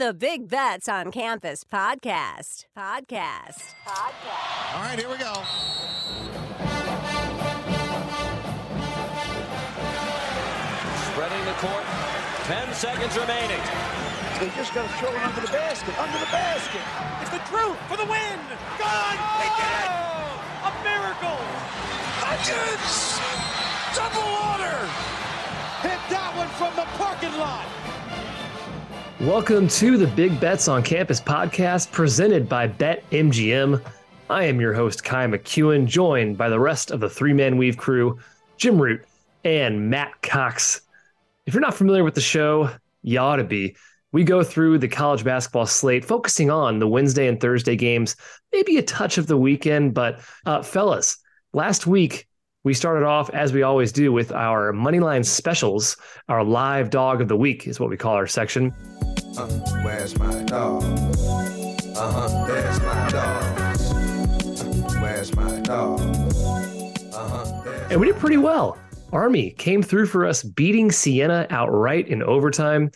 The Big Bets on Campus podcast. All right, here we go. Spreading the court. 10 seconds remaining. They just got to throw it under the basket. It's the Drew for the win. Gone. They did it. A miracle. Hudgens. Double order. Hit that one from the parking lot. Welcome to the Big Bets on Campus podcast presented by BetMGM. I am your host, Kai McEwen, joined by the rest of the three-man weave crew, Jim Root and Matt Cox. If you're not familiar with the show, you ought to be. We go through the college basketball slate, focusing on the Wednesday and Thursday games, maybe a touch of the weekend, but fellas, last week, we started off, as we always do, with our Moneyline specials. Our live dog of the week is what we call our section. Where's my dog? There's my dog. Where's my dog? And we did pretty well. Army came through for us, beating Sienna outright in overtime.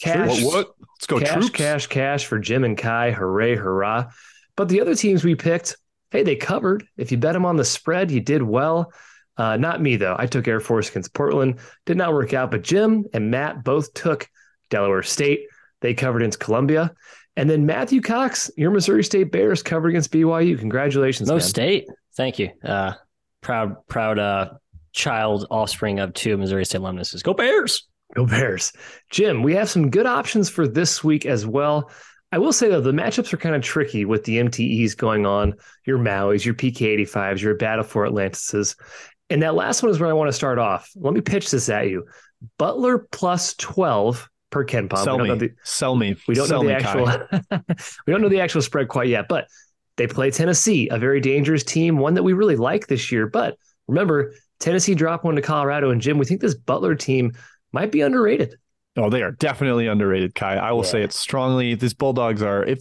Cash, what? Let's go, Troops. Cash for Jim and Kai. Hooray, hurrah. But the other teams we picked, hey, they covered. If you bet them on the spread, you did well. Not me, though. I took Air Force against Portland. Did not work out, but Jim and Matt both took Delaware State. They covered against Columbia. And then Matthew Cox, your Missouri State Bears covered against BYU. Congratulations, man. No State. Thank you. Proud child offspring of two Missouri State alumnuses. Go Bears! Go Bears. Jim, we have some good options for this week as well. I will say, though, the matchups are kind of tricky with the MTEs going on, your Mauis, your PK85s, your Battle for Atlantises. And that last one is where I want to start off. Let me pitch this at you. Butler plus 12 per Ken Pom. Sell me. We don't know the actual spread quite yet, but they play Tennessee, a very dangerous team, one that we really like this year. But remember, Tennessee dropped one to Colorado, and Jim, we think this Butler team might be underrated. Oh, they are definitely underrated, Kai. I will say it strongly. These Bulldogs are, if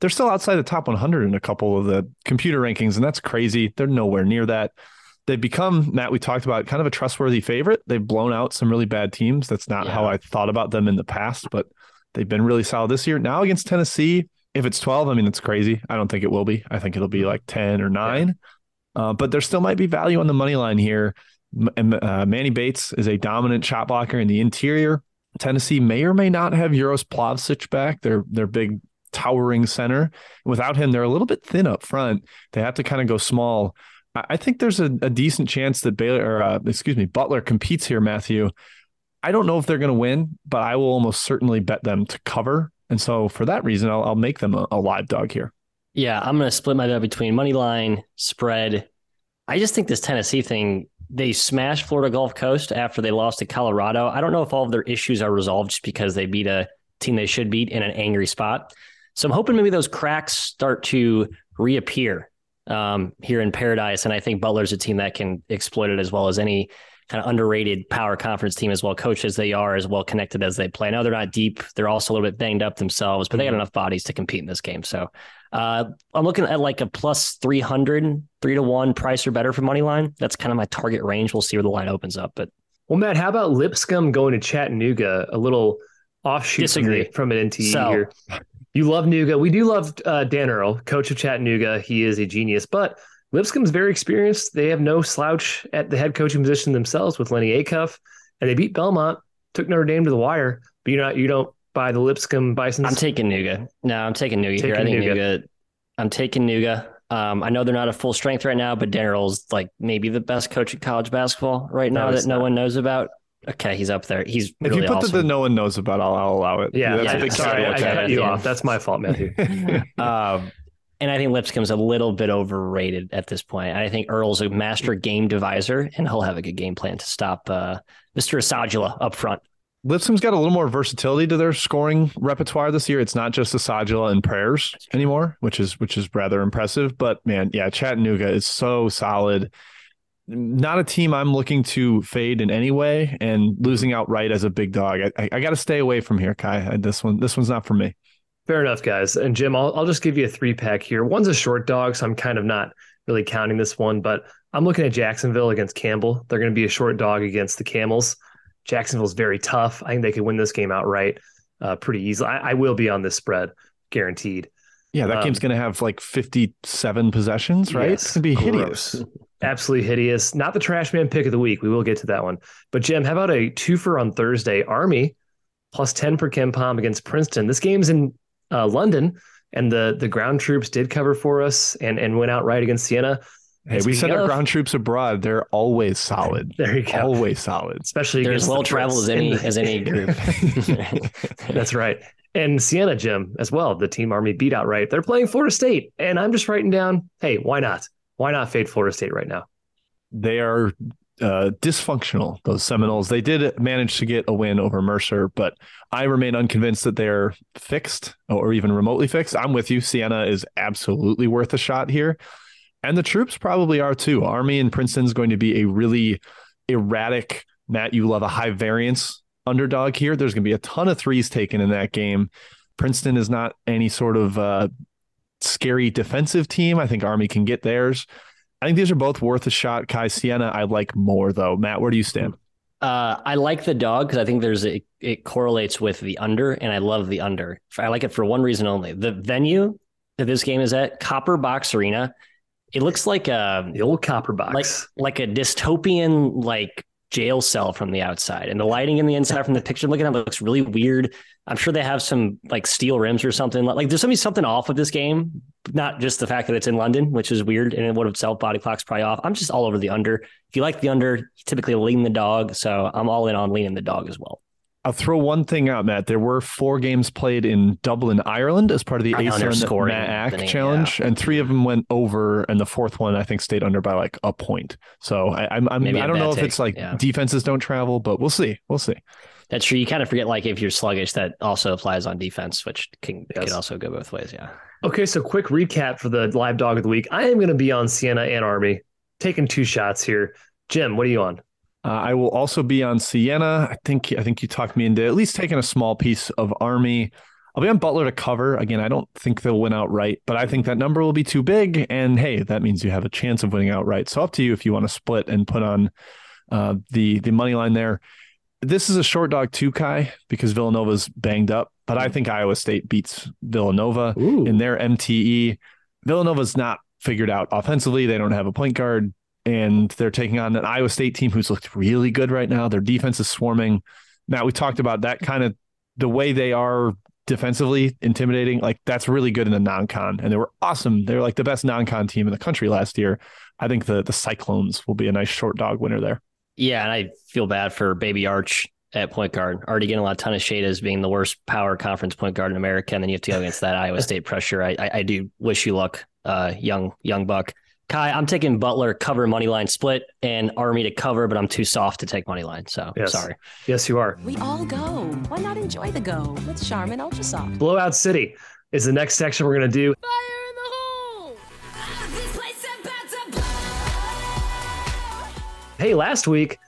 they're still outside the top 100 in a couple of the computer rankings, and that's crazy. They're nowhere near that. They've become, Matt, we talked about, kind of a trustworthy favorite. They've blown out some really bad teams. That's not how I thought about them in the past, but they've been really solid this year. Now against Tennessee, if it's 12, I mean, it's crazy. I don't think it will be. I think it'll be like 10 or 9, but there still might be value on the money line here. Manny Bates is a dominant shot blocker in the interior. Tennessee may or may not have Euros Plavsic back, their big towering center. Without him, they're a little bit thin up front. They have to kind of go small. I think there's a decent chance that Butler competes here, Matthew. I don't know if they're going to win, but I will almost certainly bet them to cover. And so for that reason, I'll make them a live dog here. Yeah, I'm going to split my bet between money line, spread. I just think this Tennessee thing, they smashed Florida Gulf Coast after they lost to Colorado. I don't know if all of their issues are resolved just because they beat a team they should beat in an angry spot. So I'm hoping maybe those cracks start to reappear here in Paradise. And I think Butler's a team that can exploit it, as well as any kind of underrated power conference team, as well coached as they are, as well connected as they play. Now they're not deep. They're also a little bit banged up themselves, but they got enough bodies to compete in this game. So I'm looking at like a plus 300, 3-1 price or better for money line. That's kind of my target range. We'll see where the line opens up. But well, Matt, how about Lipscomb going to Chattanooga? A little offshoot from an NTE here. You love Nuga. We do love Dan Earl, coach of Chattanooga. He is a genius, but Lipscomb's very experienced. They have no slouch at the head coaching position themselves with Lenny Acuff, and they beat Belmont, took Notre Dame to the wire, but you don't buy the Lipscomb Bison. I'm taking Nuga. I'm taking Nuga. I know they're not at full strength right now, but Dan Earl's like maybe the best coach at college basketball right now that no one knows about. Okay, he's up there. He's really awesome. If you put awesome. The no one knows about, I'll allow it. I cut you off. That's my fault, Matthew. And I think Lipscomb's a little bit overrated at this point. I think Earl's a master game divisor, and he'll have a good game plan to stop Mr. Asajula up front. Lipscomb's got a little more versatility to their scoring repertoire this year. It's not just Asajula and prayers anymore, which is rather impressive. But man, yeah, Chattanooga is so solid. Not a team I'm looking to fade in any way, and losing outright as a big dog, I got to stay away from here, Kai. This one's not for me. Fair enough, guys. And Jim, I'll just give you a 3-pack here. One's a short dog, so I'm kind of not really counting this one, but I'm looking at Jacksonville against Campbell. They're going to be a short dog against the Camels. Jacksonville's very tough. I think they could win this game outright. pretty easily. I will be on this spread, guaranteed. Yeah, that game's going to have like 57 possessions, right? Yes, it's going to be gross. Hideous. Absolutely hideous. Not the trash man pick of the week. We will get to that one. But, Jim, how about a twofer on Thursday? Army plus 10 for Ken Pom against Princeton. This game's in London, and the ground troops did cover for us and went out right against Sienna. Hey, we sent our ground troops abroad. They're always solid. There you go. Always solid. Especially they're as well-traveled as any group. That's right. And Sienna, Jim, as well, the team Army beat outright. They're playing Florida State, and I'm just writing down, hey, why not? Why not fade Florida State right now? They are dysfunctional, those Seminoles. They did manage to get a win over Mercer, but I remain unconvinced that they're fixed or even remotely fixed. I'm with you. Sienna is absolutely worth a shot here. And the troops probably are too. Army and Princeton's going to be a really erratic, Matt, you love a high variance underdog here. There's going to be a ton of threes taken in that game. Princeton is not any sort of scary defensive team. I think Army can get theirs. I think these are both worth a shot. Kai, Sienna, I like more though. Matt, where do you stand? I like the dog because I think there's it correlates with the under, and I love the under. I like it for one reason only. The venue that this game is at, Copper Box Arena. It looks like the old Copper Box, like a dystopian jail cell from the outside, and the lighting in the inside from the picture looking at it looks really weird. I'm sure they have some steel rims or something. There's something off with this game, not just the fact that it's in London, which is weird and it would have self body clock's probably off. I'm just all over the under. If you like the under, you typically lean the dog. So I'm all in on leaning the dog as well. I'll throw one thing out, Matt. There were 4 games played in Dublin, Ireland as part of the ACER Matt Ack Challenge, and 3 of them went over, and the 4th one, I think, stayed under by a point. So I don't know if it's defenses don't travel, but we'll see. We'll see. That's true. You kind of forget, if you're sluggish, that also applies on defense, which can also go both ways, yeah. Okay, so quick recap for the live dog of the week. I am going to be on Sienna and Army, taking 2 shots here. Jim, what are you on? I will also be on Sienna. I think you talked me into at least taking a small piece of Army. I'll be on Butler to cover. Again, I don't think they'll win outright, but I think that number will be too big. And hey, that means you have a chance of winning outright. So up to you if you want to split and put on the money line there. This is a short dog too, Kai, because Villanova's banged up. But I think Iowa State beats Villanova in their MTE. Villanova's not figured out offensively. They don't have a point guard. And they're taking on an Iowa State team who's looked really good right now. Their defense is swarming. Matt, we talked about that kind of the way they are defensively intimidating. That's really good in the non-con. And they were awesome. They were the best non-con team in the country last year. I think the Cyclones will be a nice short dog winner there. Yeah, and I feel bad for Baby Arch at point guard. Already getting a ton of shade as being the worst power conference point guard in America. And then you have to go against that Iowa State pressure. I do wish you luck, young buck. Kai, I'm taking Butler cover money line split and Army to cover, but I'm too soft to take money line. So yes. Sorry. Yes, you are. We all go. Why not enjoy the go? Let's Charmin Ultrasoft. Blowout City is the next section we're going to do. Fire in the hole. This place about to blow. Hey, last week,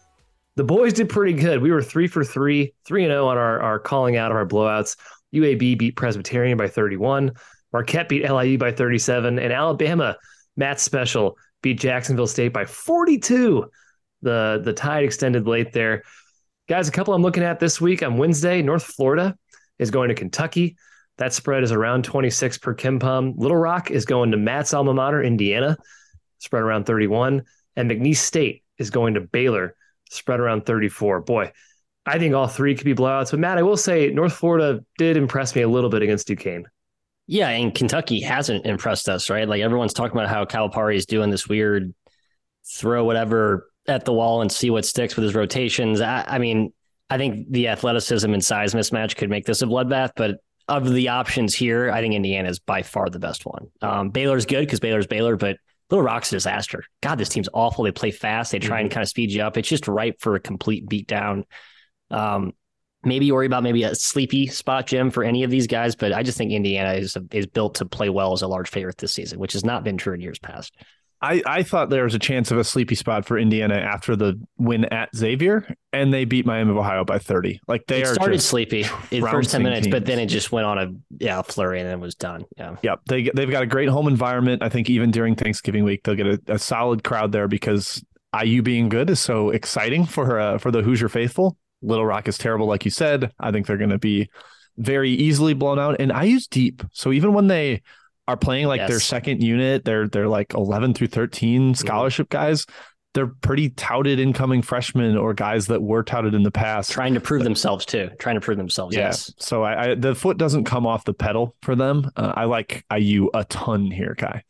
the boys did pretty good. We were 3 for 3, 3-0 on our calling out of our blowouts. UAB beat Presbyterian by 31. Marquette beat LIU by 37. And Alabama, Matt's special, beat Jacksonville State by 42. The tide extended late there. Guys, a couple I'm looking at this week on Wednesday. North Florida is going to Kentucky. That spread is around 26 per Ken Pom. Little Rock is going to Matt's alma mater, Indiana, spread around 31. And McNeese State is going to Baylor, spread around 34. Boy, I think all 3 could be blowouts. But, Matt, I will say North Florida did impress me a little bit against Duquesne. Yeah, and Kentucky hasn't impressed us, right? Everyone's talking about how Calipari is doing this weird throw whatever at the wall and see what sticks with his rotations. I think the athleticism and size mismatch could make this a bloodbath, but of the options here, I think Indiana is by far the best one. Baylor's good because Baylor's Baylor, but Little Rock's a disaster. God, this team's awful. They play fast. They try and kind of speed you up. It's just ripe for a complete beatdown. Maybe worry about a sleepy spot, Jim, for any of these guys, but I just think Indiana is built to play well as a large favorite this season, which has not been true in years past. I thought there was a chance of a sleepy spot for Indiana after the win at Xavier, and they beat Miami of Ohio by 30. It started sleepy in the first 10 minutes, but then it just went on a flurry and then it was done. Yeah. Yep. They've got a great home environment. I think even during Thanksgiving week, they'll get a solid crowd there because IU being good is so exciting for the Hoosier faithful. Little Rock is terrible, like you said. I think they're going to be very easily blown out. And IU's deep. So even when they are playing like their second unit, they're like 11 through 13 scholarship guys. They're pretty touted incoming freshmen or guys that were touted in the past. Trying to prove themselves too. Yes. So I the foot doesn't come off the pedal for them. I like IU a ton here, Kai.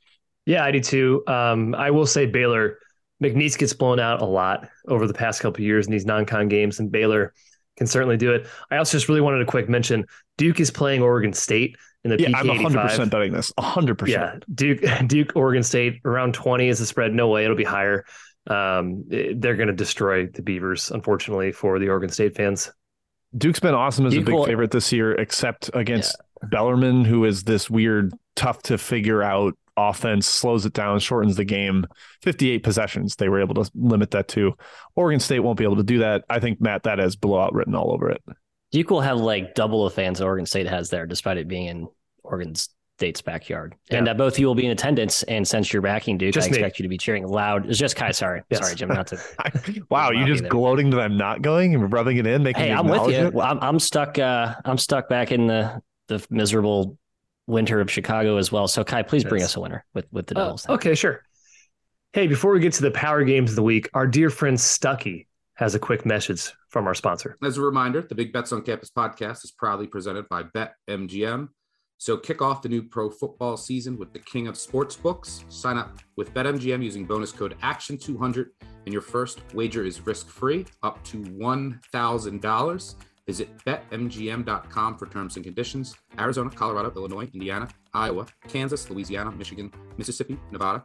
Yeah, I do too. I will say Baylor, McNeese gets blown out a lot over the past couple of years in these non-con games, and Baylor can certainly do it. I also just really wanted a quick mention. Duke is playing Oregon State in the PK 85. I'm 100% betting this. 100%. Yeah, Duke, Oregon State, around 20 is the spread. No way. It'll be higher. They're going to destroy the Beavers, unfortunately, for the Oregon State fans. Duke's been awesome as a big favorite this year, except against Bellarmine, who is this weird, tough-to-figure-out offense, slows it down, shortens the game. 58 possessions. They were able to limit that to. Oregon State won't be able to do that. I think, Matt, that has blowout written all over it. Duke will have like double the fans Oregon State has there, despite it being in Oregon State's backyard. Yeah. And both of you will be in attendance. And since you're backing Duke, I expect you to be cheering loud. It's just Kai. Sorry, Jim. Not to. Wow, you just gloating that I'm not going and rubbing it in. Hey, I'm with you. Well, I'm stuck. I'm stuck back in the miserable winter of Chicago as well. So Kai, please bring us a winner with the Devils. Okay, sure. Hey, before we get to the power games of the week, our dear friend Stucky has a quick message from our sponsor. As a reminder, the Big Bets on Campus podcast is proudly presented by BetMGM. So kick off the new pro football season with the king of sportsbooks. Sign up with BetMGM using bonus code ACTION200, and your first wager is risk-free up to $1,000. Visit BetMGM.com for terms and conditions. Arizona, Colorado, Illinois, Indiana, Iowa, Kansas, Louisiana, Michigan, Mississippi, Nevada,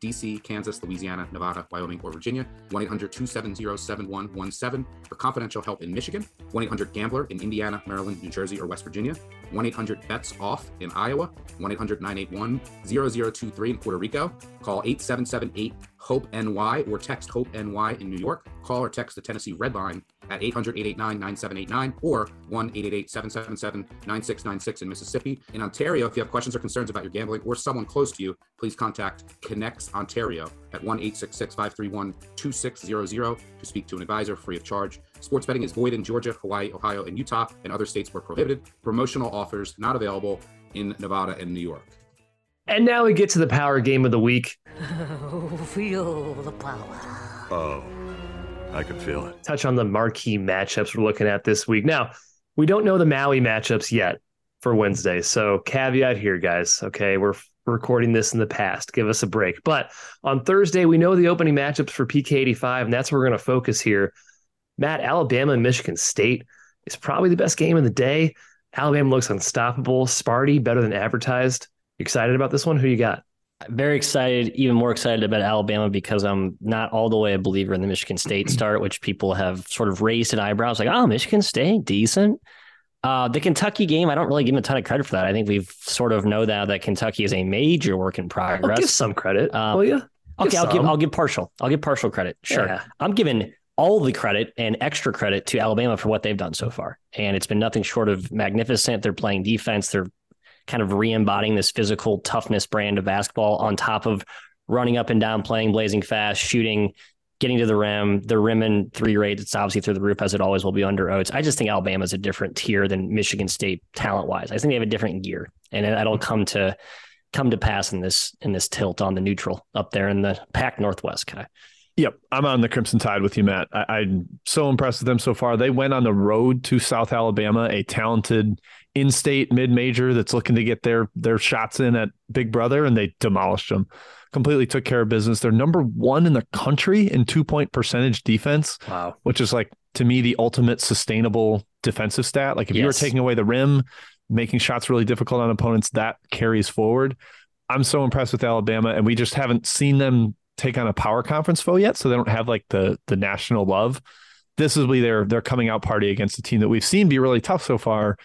D.C., Kansas, Louisiana, Nevada, Wyoming, or Virginia, 1-800-270-7117 for confidential help in Michigan, 1-800-GAMBLER in Indiana, Maryland, New Jersey, or West Virginia, 1-800-BETS-OFF in Iowa, 1-800-981-0023 in Puerto Rico, call 877-8-HOPE-NY or text HOPE-NY in New York, call or text the Tennessee Red Line at 800-889-9789 or 1-888-777-9696 in Mississippi. In Ontario, if you have questions or concerns about your gambling or someone close to you, please contact Connects Ontario at 1-866-531-2600 to speak to an advisor free of charge. Sports betting is void in Georgia, Hawaii, Ohio, and Utah, and other states were prohibited. Promotional offers not available in Nevada and New York. And now we get to the power game of the week. Oh, feel the power. Oh. I can feel it. Touch on the marquee matchups we're looking at this week. Now, we don't know the Maui matchups yet for Wednesday, so caveat here, guys. Okay, we're recording this in the past. Give us a break. But on Thursday, we know the opening matchups for PK85, and that's where we're going to focus here. Matt, Alabama and Michigan State is probably the best game of the day. Alabama looks unstoppable. Sparty, better than advertised. You excited about this one? Who you got? Very excited, even more excited about Alabama because I'm not all the way a believer in the Michigan State start, which people have sort of raised an eyebrow. It's like, oh, Michigan State, decent. The Kentucky game, I don't really give them a ton of credit for that. I think we've sort of know now that Kentucky is a major work in progress. I'll give some credit, will you? Okay, I'll give partial credit. Sure. Yeah. I'm giving all the credit and extra credit to Alabama for what they've done so far. And it's been nothing short of magnificent. They're playing defense. They're kind of re-embodying this physical toughness brand of basketball on top of running up and down, playing blazing fast, shooting, getting to the rim. The rim and three rate, it's obviously through the roof as it always will be under Oates. I just think Alabama is a different tier than Michigan State talent-wise. I think they have a different gear, and that'll come to pass in this tilt on the neutral up there in the Pac Northwest. Kind of. Yep, I'm on the Crimson Tide with you, Matt. I'm so impressed with them so far. They went on the road to South Alabama, a talented in-state mid-major that's looking to get their shots in at Big Brother, and they demolished them. Completely took care of business. They're number one in the country in 2-point percentage defense. Wow, which is like to me the ultimate sustainable defensive stat. Like if you were taking away the rim, making shots really difficult on opponents, that carries forward. I'm so impressed with Alabama, and we just haven't seen them take on a power conference foe yet, so they don't have like the national love. This will be their coming out party against a team that we've seen be really tough so far,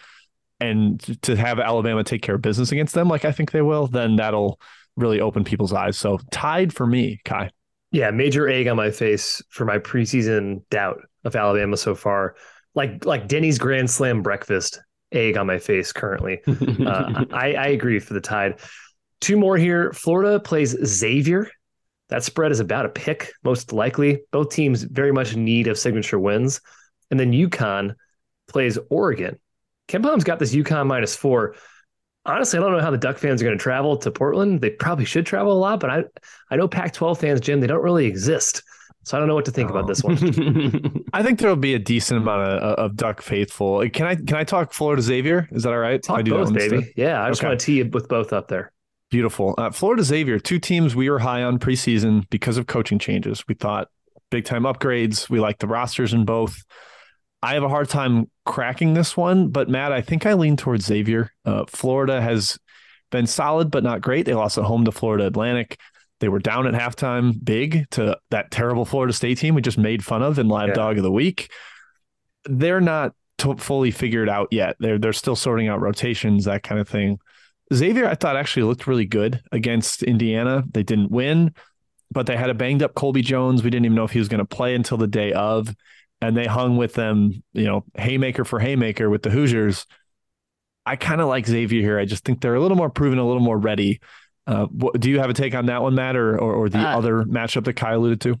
and to have Alabama take care of business against them, like I think they will, then that'll really opened people's eyes. So tied for me, Kai. Yeah, major egg on my face for my preseason doubt of Alabama so far. Like Denny's Grand Slam breakfast, egg on my face currently. I agree for the Tide. Two more here. Florida plays Xavier. That spread is about a pick, most likely. Both teams very much in need of signature wins. And then UConn plays Oregon. Ken Pom's got this UConn -4. Honestly, I don't know how the Duck fans are going to travel to Portland. They probably should travel a lot, but I know Pac-12 fans, Jim, they don't really exist. So I don't know what to think about this one. I think there'll be a decent amount of Duck faithful. Can I talk Florida Xavier? Is that all right? Talk both, baby. Instead? Yeah, I just want to tee you with both up there. Beautiful. Florida Xavier, two teams we were high on preseason because of coaching changes. We thought big time upgrades. We like the rosters in both. I have a hard time cracking this one, but Matt, I think I lean towards Xavier. Florida has been solid, but not great. They lost at home to Florida Atlantic. They were down at halftime big to that terrible Florida State team we just made fun of in Live Dog of the Week. They're not fully figured out yet. They're still sorting out rotations, that kind of thing. Xavier, I thought, actually looked really good against Indiana. They didn't win, but they had a banged up Colby Jones. We didn't even know if he was going to play until the day of, and they hung with them, haymaker for haymaker with the Hoosiers. I kind of like Xavier here. I just think they're a little more proven, a little more ready. Do you have a take on that one, Matt, or the other matchup that Kai alluded to?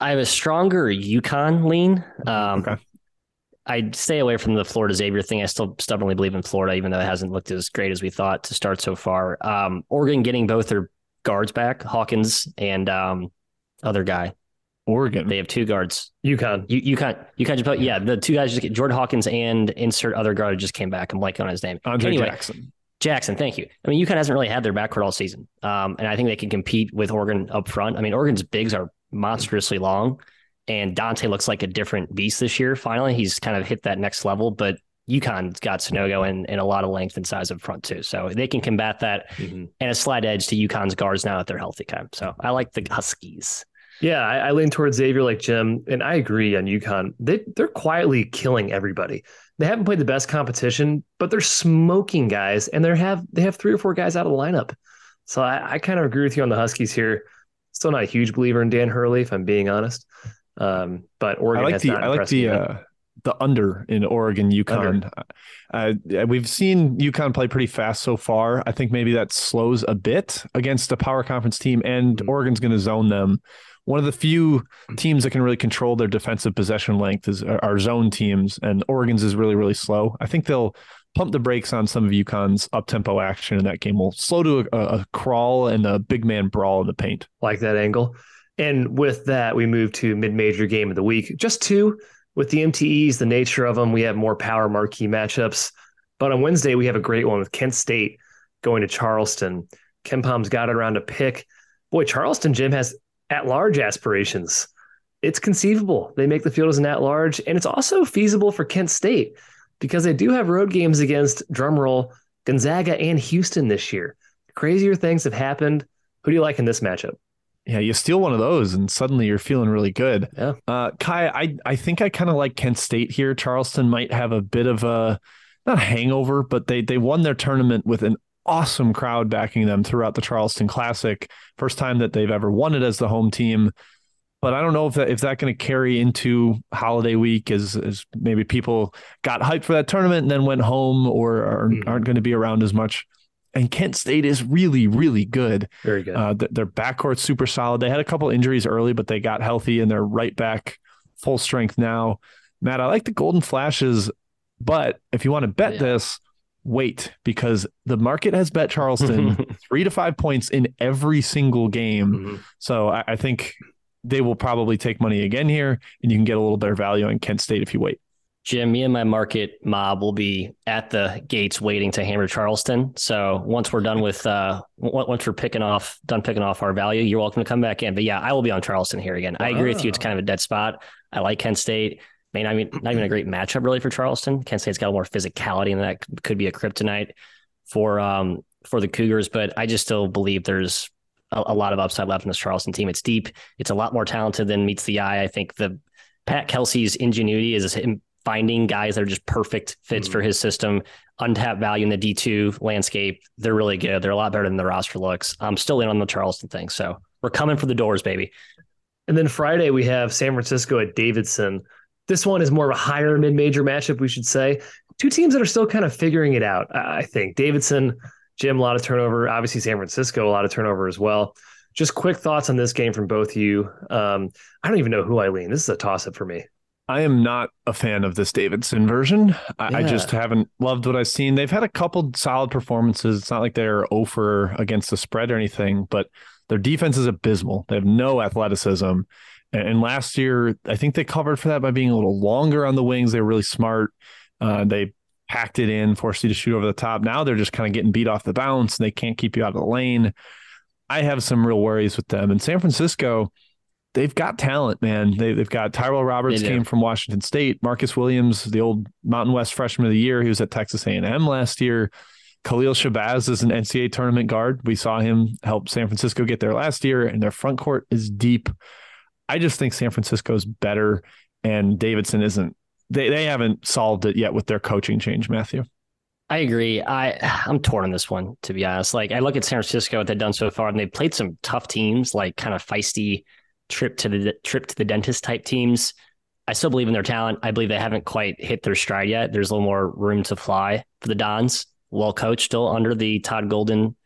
I have a stronger UConn lean. I'd stay away from the Florida Xavier thing. I still stubbornly believe in Florida, even though it hasn't looked as great as we thought to start so far. Oregon getting both their guards back, Hawkins and other guy. Oregon. They have two guards. UConn. Yeah, the two guys just get Jordan Hawkins and insert other guard who just came back. I'm blanking on his name. Anyway, Jackson, thank you. I mean, UConn hasn't really had their backcourt all season, and I think they can compete with Oregon up front. I mean, Oregon's bigs are monstrously long, and Dante looks like a different beast this year. Finally, he's kind of hit that next level, but UConn's got Sonogo and a lot of length and size up front too. So they can combat that and a slight edge to UConn's guards now that they're healthy time. So I like the Huskies. Yeah, I lean towards Xavier like Jim, and I agree on UConn. They're quietly killing everybody. They haven't played the best competition, but they're smoking guys, and they have three or four guys out of the lineup. So I kind of agree with you on the Huskies here. Still not a huge believer in Dan Hurley, if I'm being honest. But Oregon has not impressed me. I like the under in Oregon, UConn. We've seen UConn play pretty fast so far. I think maybe that slows a bit against a power conference team, and Oregon's going to zone them. One of the few teams that can really control their defensive possession length are zone teams, and Oregon's is really, really slow. I think they'll pump the brakes on some of UConn's up-tempo action in that game. Will slow to a crawl and a big man brawl in the paint. Like that angle. And with that, we move to mid-major game of the week. Just two. With the MTEs, the nature of them, we have more power marquee matchups. But on Wednesday, we have a great one with Kent State going to Charleston. Ken Pom's got it around a pick. Boy, Charleston, Jim, has at-large aspirations. It's conceivable. They make the field as an at-large, and it's also feasible for Kent State, because they do have road games against, drumroll, Gonzaga and Houston this year. Crazier things have happened. Who do you like in this matchup? Yeah, you steal one of those and suddenly you're feeling really good. Yeah. Kai, I think I kind of like Kent State here. Charleston might have a bit of a, not a hangover, but they won their tournament with an awesome crowd backing them throughout the Charleston Classic. First time that they've ever won it as the home team. But I don't know if that's going to carry into holiday week as maybe people got hyped for that tournament and then went home or aren't going to be around as much. And Kent State is really, really good. Very good. Their backcourt's super solid. They had a couple injuries early, but they got healthy and they're right back full strength now. Matt, I like the Golden Flashes, but if you want to bet this, wait, because the market has bet Charleston 3 to 5 points in every single game. So I think they will probably take money again here, and you can get a little better value on Kent State if you wait. Jim, me and my market mob will be at the gates waiting to hammer Charleston. So once we're done with, once we're done picking off our value, you're welcome to come back in. But yeah, I will be on Charleston here again. I agree with you. It's kind of a dead spot. I like Kent State. I mean, not even a great matchup really for Charleston. Kent State's got more physicality, and that could be a kryptonite for the Cougars. But I just still believe there's a lot of upside left in this Charleston team. It's deep. It's a lot more talented than meets the eye. I think the Pat Kelsey's ingenuity is him finding guys that are just perfect fits for his system, untapped value in the D2 landscape. They're really good. They're a lot better than the roster looks. I'm still in on the Charleston thing. So we're coming for the doors, baby. And then Friday we have San Francisco at Davidson. This one is more of a higher mid-major matchup, we should say. Two teams that are still kind of figuring it out, I think. Davidson, Jim, a lot of turnover. Obviously San Francisco, a lot of turnover as well. Just quick thoughts on this game from both you. I don't even know who I lean. This is a toss-up for me. I am not a fan of this Davidson version. I just haven't loved what I've seen. They've had a couple solid performances. It's not like they're 0 for against the spread or anything, but their defense is abysmal. They have no athleticism. And last year, I think they covered for that by being a little longer on the wings. They were really smart. They packed it in, forced you to shoot over the top. Now they're just kind of getting beat off the bounce, and they can't keep you out of the lane. I have some real worries with them. And San Francisco, they've got talent, man. They've got Tyrell Roberts came from Washington State. Marcus Williams, the old Mountain West freshman of the year. He was at Texas A&M last year. Khalil Shabazz is an NCAA tournament guard. We saw him help San Francisco get there last year, and their front court is deep. I just think San Francisco's better, and Davidson isn't. They haven't solved it yet with their coaching change, Matthew. I agree. I'm torn on this one, to be honest. Like, I look at San Francisco, what they've done so far, and they played some tough teams, like kind of feisty trip to the dentist type teams. I still believe in their talent. I believe they haven't quite hit their stride yet. There's a little more room to fly for the Dons. Well coached, still under the Todd Golden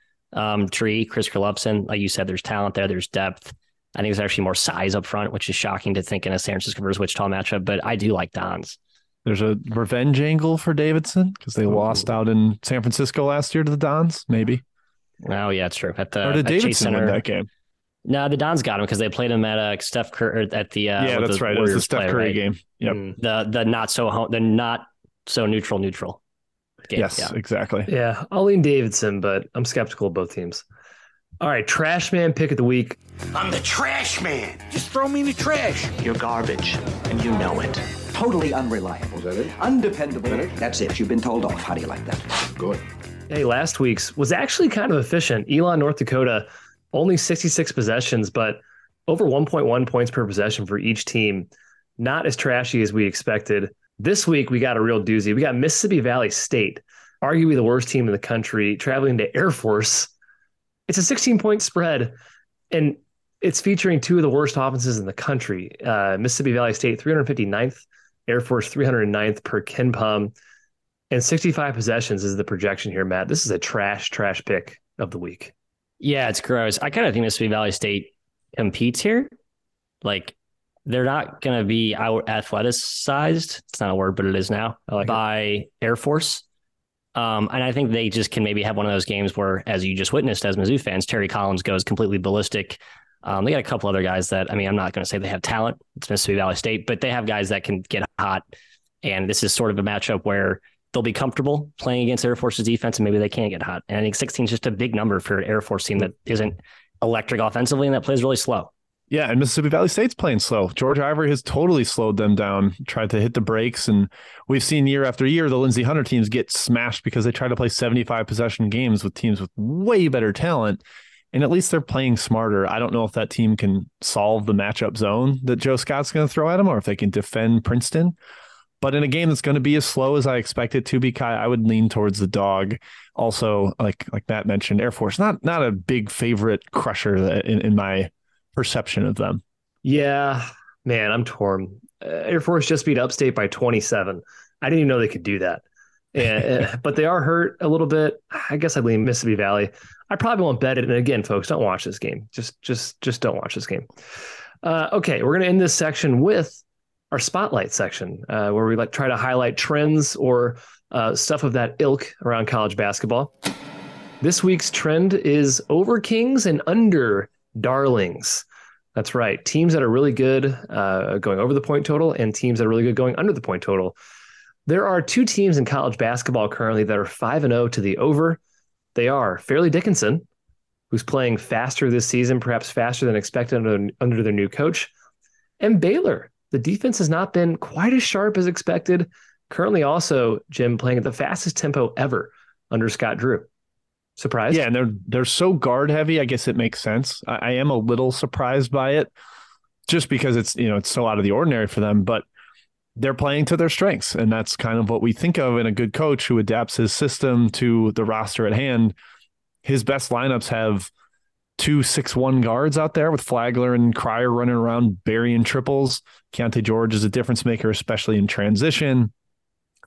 tree. Chris Carlupson, like you said, there's talent there. There's depth. I think there's actually more size up front, which is shocking to think in a San Francisco versus Wichita matchup, but I do like Dons. There's a revenge angle for Davidson because they lost out in San Francisco last year to the Dons, maybe. Oh, yeah, it's true. Or did Davidson win that game? No, the Dons got him because they played him at Steph Curry at the yeah, that's right. It was the Steph Curry game. Yep. The not so neutral game. Yes, yeah. Exactly. Yeah, I'll lean Davidson, but I'm skeptical of both teams. All right, trash man pick of the week. I'm the trash man. Just throw me in the trash. You're garbage, and you know it. Totally unreliable. Is that it? Undependable. That it? That's it. You've been told off. How do you like that? Good. Hey, last week's was actually kind of efficient. Elon, North Dakota, only 66 possessions, but over 1.1 points per possession for each team. Not as trashy as we expected. This week, we got a real doozy. We got Mississippi Valley State, arguably the worst team in the country, traveling to Air Force. It's a 16-point spread, and it's featuring two of the worst offenses in the country. Mississippi Valley State, 359th, Air Force, 309th per Ken Pom, and 65 possessions is the projection here, Matt. This is a trash pick of the week. Yeah, it's gross. I kind of think Mississippi Valley State competes here. Like, they're not going to be athleticized. It's not a word, but it is now, by Air Force. And I think they just can maybe have one of those games where, as you just witnessed as Mizzou fans, Terry Collins goes completely ballistic. They got a couple other guys that, I mean, I'm not going to say they have talent. It's Mississippi Valley State, but they have guys that can get hot. And this is sort of a matchup where they'll be comfortable playing against Air Force's defense, and maybe they can get hot. And I think 16 is just a big number for an Air Force team that isn't electric offensively and that plays really slow. Yeah, and Mississippi Valley State's playing slow. George Ivory has totally slowed them down, tried to hit the brakes, and we've seen year after year the Lindsey Hunter teams get smashed because they try to play 75 possession games with teams with way better talent, and at least they're playing smarter. I don't know if that team can solve the matchup zone that Joe Scott's going to throw at them or if they can defend Princeton. But in a game that's going to be as slow as I expect it to be, Kai, I would lean towards the dog. Also, like Matt mentioned, Air Force, not a big favorite crusher in my perception of them. Yeah, man, I'm torn. Air Force just beat Upstate by 27. I didn't even know they could do that. But they are hurt a little bit. I guess I'd lean Mississippi Valley. I probably won't bet it. And again, folks, don't watch this game. Just don't watch this game. Okay, we're going to end this section with our spotlight section, where we like try to highlight trends or stuff of that ilk around college basketball. This week's trend is over kings and under darlings. That's right. Teams that are really good going over the point total and teams that are really good going under the point total. There are two teams in college basketball currently that are 5-0 to the over. They are Fairleigh Dickinson, who's playing faster this season, perhaps faster than expected under their new coach, and Baylor. The defense has not been quite as sharp as expected. Currently also, Jim, playing at the fastest tempo ever under Scott Drew. Surprised? Yeah, and they're so guard heavy. I guess it makes sense. I am a little surprised by it just because it's so out of the ordinary for them, but they're playing to their strengths, and that's kind of what we think of in a good coach who adapts his system to the roster at hand. His best lineups have 2 6-1 guards out there with Flagler and Cryer running around burying triples. Keontae George is a difference maker, especially in transition.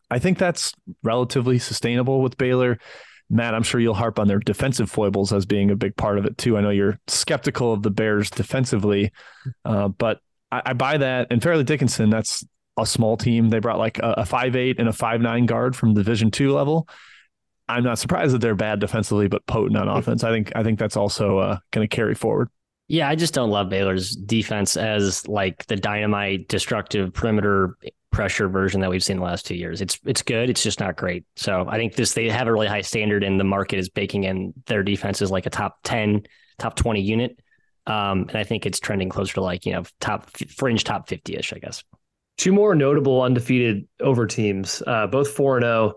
I think that's relatively sustainable with Baylor. Matt, I'm sure you'll harp on their defensive foibles as being a big part of it too. I know you're skeptical of the Bears defensively, but I buy that. And Fairleigh Dickinson, that's a small team. They brought like a 5'8 and a 5'9 guard from Division II level. I'm not surprised that they're bad defensively, but potent on offense. I think that's also going to carry forward. Yeah, I just don't love Baylor's defense as like the dynamite, destructive perimeter pressure version that we've seen the last 2 years. It's good. It's just not great. So I think they have a really high standard, and the market is baking in their defense is like a top 10, top 20 unit. And I think it's trending closer to like, fringe top 50-ish, I guess. Two more notable undefeated over teams, both 4-0,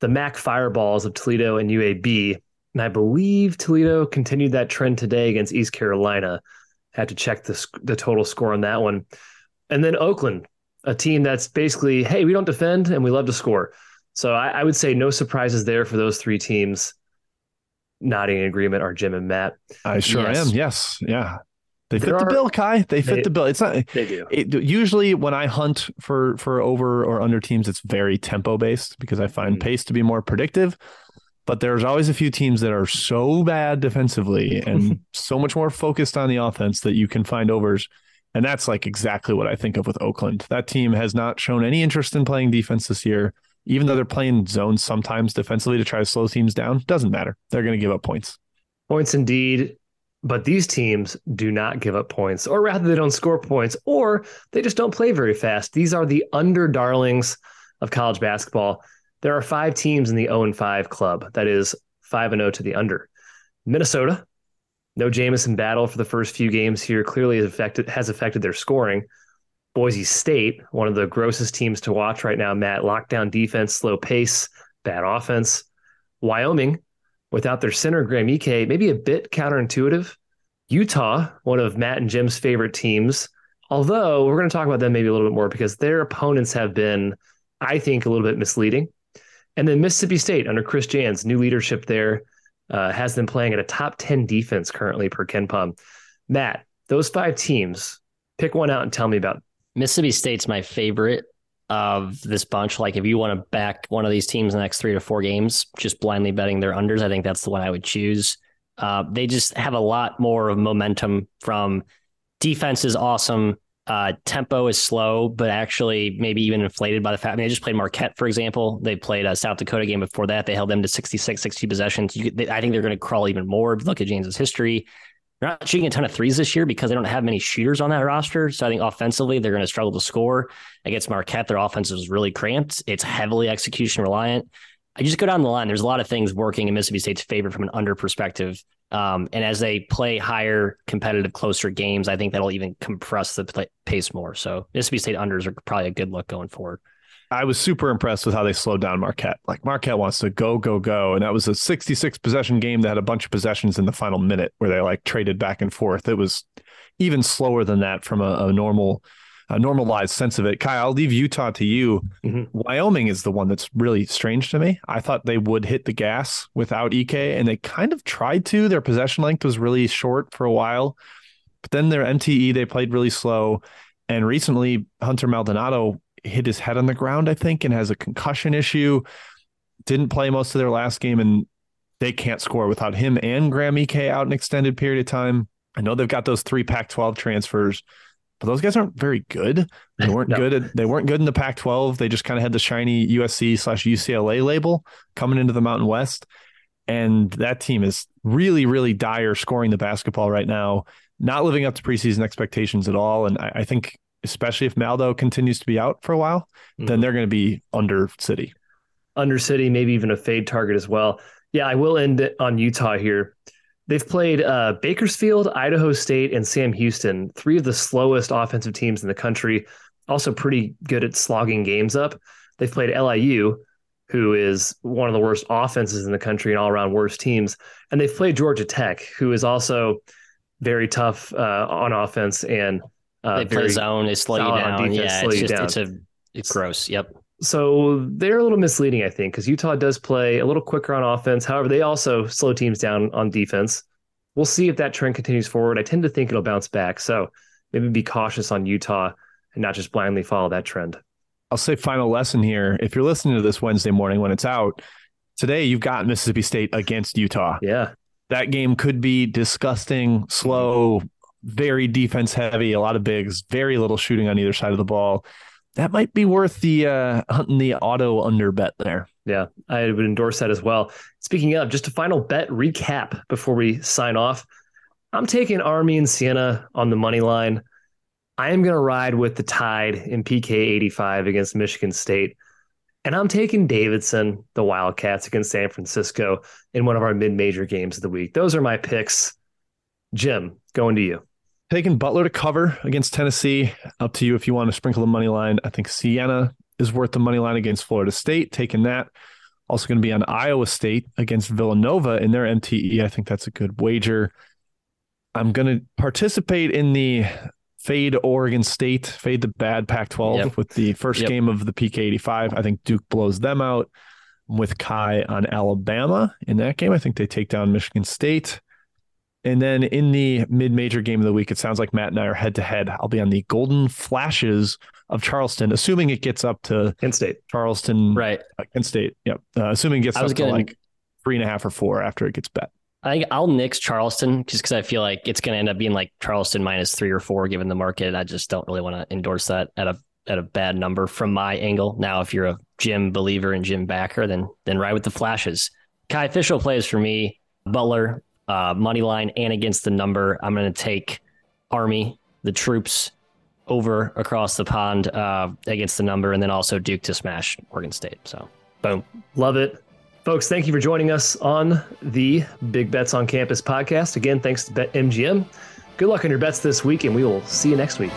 the MAC Fireballs of Toledo and UAB. And I believe Toledo continued that trend today against East Carolina. Had to check the total score on that one. And then Oakland, a team that's basically, hey, we don't defend and we love to score. So I would say no surprises there for those three teams. Nodding in agreement are Jim and Matt. I sure am. Yes. Yeah. They fit the bill, Kai. They fit the bill. It's not. They do. Usually, when I hunt for over or under teams, it's very tempo based because I find pace to be more predictive. But there's always a few teams that are so bad defensively and so much more focused on the offense that you can find overs, and that's like exactly what I think of with Oakland. That team has not shown any interest in playing defense this year, even though they're playing zone sometimes defensively to try to slow teams down. Doesn't matter. They're going to give up points. Points indeed. But these teams do not give up points, or rather they don't score points, or they just don't play very fast. These are the underdarlings of college basketball. There are five teams in the 0-5 club. That is 5-0 to the under. Minnesota, no Jamison Battle for the first few games here, clearly has affected their scoring. Boise State, one of the grossest teams to watch right now, Matt. Lockdown defense, slow pace, bad offense. Wyoming, without their center, Graham Ike, maybe a bit counterintuitive. Utah, one of Matt and Jim's favorite teams, although we're going to talk about them maybe a little bit more because their opponents have been, I think, a little bit misleading. And then Mississippi State under Chris Jans, new leadership there, has them playing at a top 10 defense currently per Ken Pom. Matt, those five teams, pick one out and tell me about it. Mississippi State's my favorite of this bunch. Like if you want to back one of these teams in the next 3 to 4 games, just blindly betting their unders, I think that's the one I would choose. They just have a lot more of momentum from defense is awesome. Tempo is slow, but actually maybe even inflated by the fact, they just played Marquette, for example. They played a South Dakota game before that. They held them to 60 possessions. I think they're going to crawl even more. Look at James' history. They're not shooting a ton of threes this year because they don't have many shooters on that roster. So I think offensively, they're going to struggle to score. Against Marquette, their offense is really cramped. It's heavily execution reliant. I just go down the line. There's a lot of things working in Mississippi State's favor from an under perspective. And as they play higher, competitive, closer games, I think that'll even compress the pace more. So Mississippi State unders are probably a good look going forward. I was super impressed with how they slowed down Marquette. Like Marquette wants to go, go, go. And that was a 66 possession game that had a bunch of possessions in the final minute where they like traded back and forth. It was even slower than that from a normalized sense of it. Kai, I'll leave Utah to you. Mm-hmm. Wyoming is the one that's really strange to me. I thought they would hit the gas without Ike, and they kind of tried to. Their possession length was really short for a while, but then their MTE, they played really slow. And recently Hunter Maldonado hit his head on the ground, I think, and has a concussion issue. Didn't play most of their last game, and they can't score without him and Graham Ike out an extended period of time. I know they've got those 3 Pac-12 transfers, but those guys aren't very good. They weren't They weren't good in the Pac-12. They just kind of had the shiny USC/UCLA label coming into the Mountain West. And that team is really, really dire scoring the basketball right now, not living up to preseason expectations at all. And I think especially if Maldo continues to be out for a while, then they're going to be under City. Under City, maybe even a fade target as well. Yeah, I will end on Utah here. They've played Bakersfield, Idaho State, and Sam Houston, three of the slowest offensive teams in the country, also pretty good at slogging games up. They've played LIU, who is one of the worst offenses in the country and all-around worst teams. And they've played Georgia Tech, who is also very tough on offense. And they play zone, they slow you down. It's gross. Yep. So they're a little misleading, I think, because Utah does play a little quicker on offense. However, they also slow teams down on defense. We'll see if that trend continues forward. I tend to think it'll bounce back. So maybe be cautious on Utah and not just blindly follow that trend. I'll say final lesson here. If you're listening to this Wednesday morning when it's out, today you've got Mississippi State against Utah. Yeah. That game could be disgusting, slow, very defense heavy, a lot of bigs, very little shooting on either side of the ball. That might be worth the hunting the auto under bet there. Yeah, I would endorse that as well. Speaking of, just a final bet recap before we sign off. I'm taking Army and Sienna on the money line. I am going to ride with the Tide in PK 85 against Michigan State. And I'm taking Davidson, the Wildcats, against San Francisco in one of our mid-major games of the week. Those are my picks. Jim, going to you. Taking Butler to cover against Tennessee. Up to you if you want to sprinkle the money line. I think Sienna is worth the money line against Florida State. Taking that. Also going to be on Iowa State against Villanova in their MTE. I think that's a good wager. I'm going to participate in the fade Oregon State, fade the bad Pac-12 with the first game of the PK85. I think Duke blows them out. I'm with Kai on Alabama in that game. I think they take down Michigan State. And then in the mid-major game of the week, it sounds like Matt and I are head-to-head. I'll be on the Golden Flashes of Charleston, assuming it gets up to Kent State. Charleston, right? Kent State, yep. Assuming it gets up to like 3.5 or 4 after it gets bet. I'll nix Charleston just because I feel like it's going to end up being like Charleston -3 or 4, given the market. I just don't really want to endorse that at a bad number from my angle. Now, if you're a Jim believer and Jim backer, then ride with the Flashes. Kai, official plays for me, Butler, money line and against the number. I'm going to take Army, the troops, over across the pond against the number, and then also Duke to smash Oregon State. So, boom. Love it. Folks, thank you for joining us on the Big Bets on Campus podcast. Again, thanks to BetMGM. Good luck on your bets this week, and we will see you next week.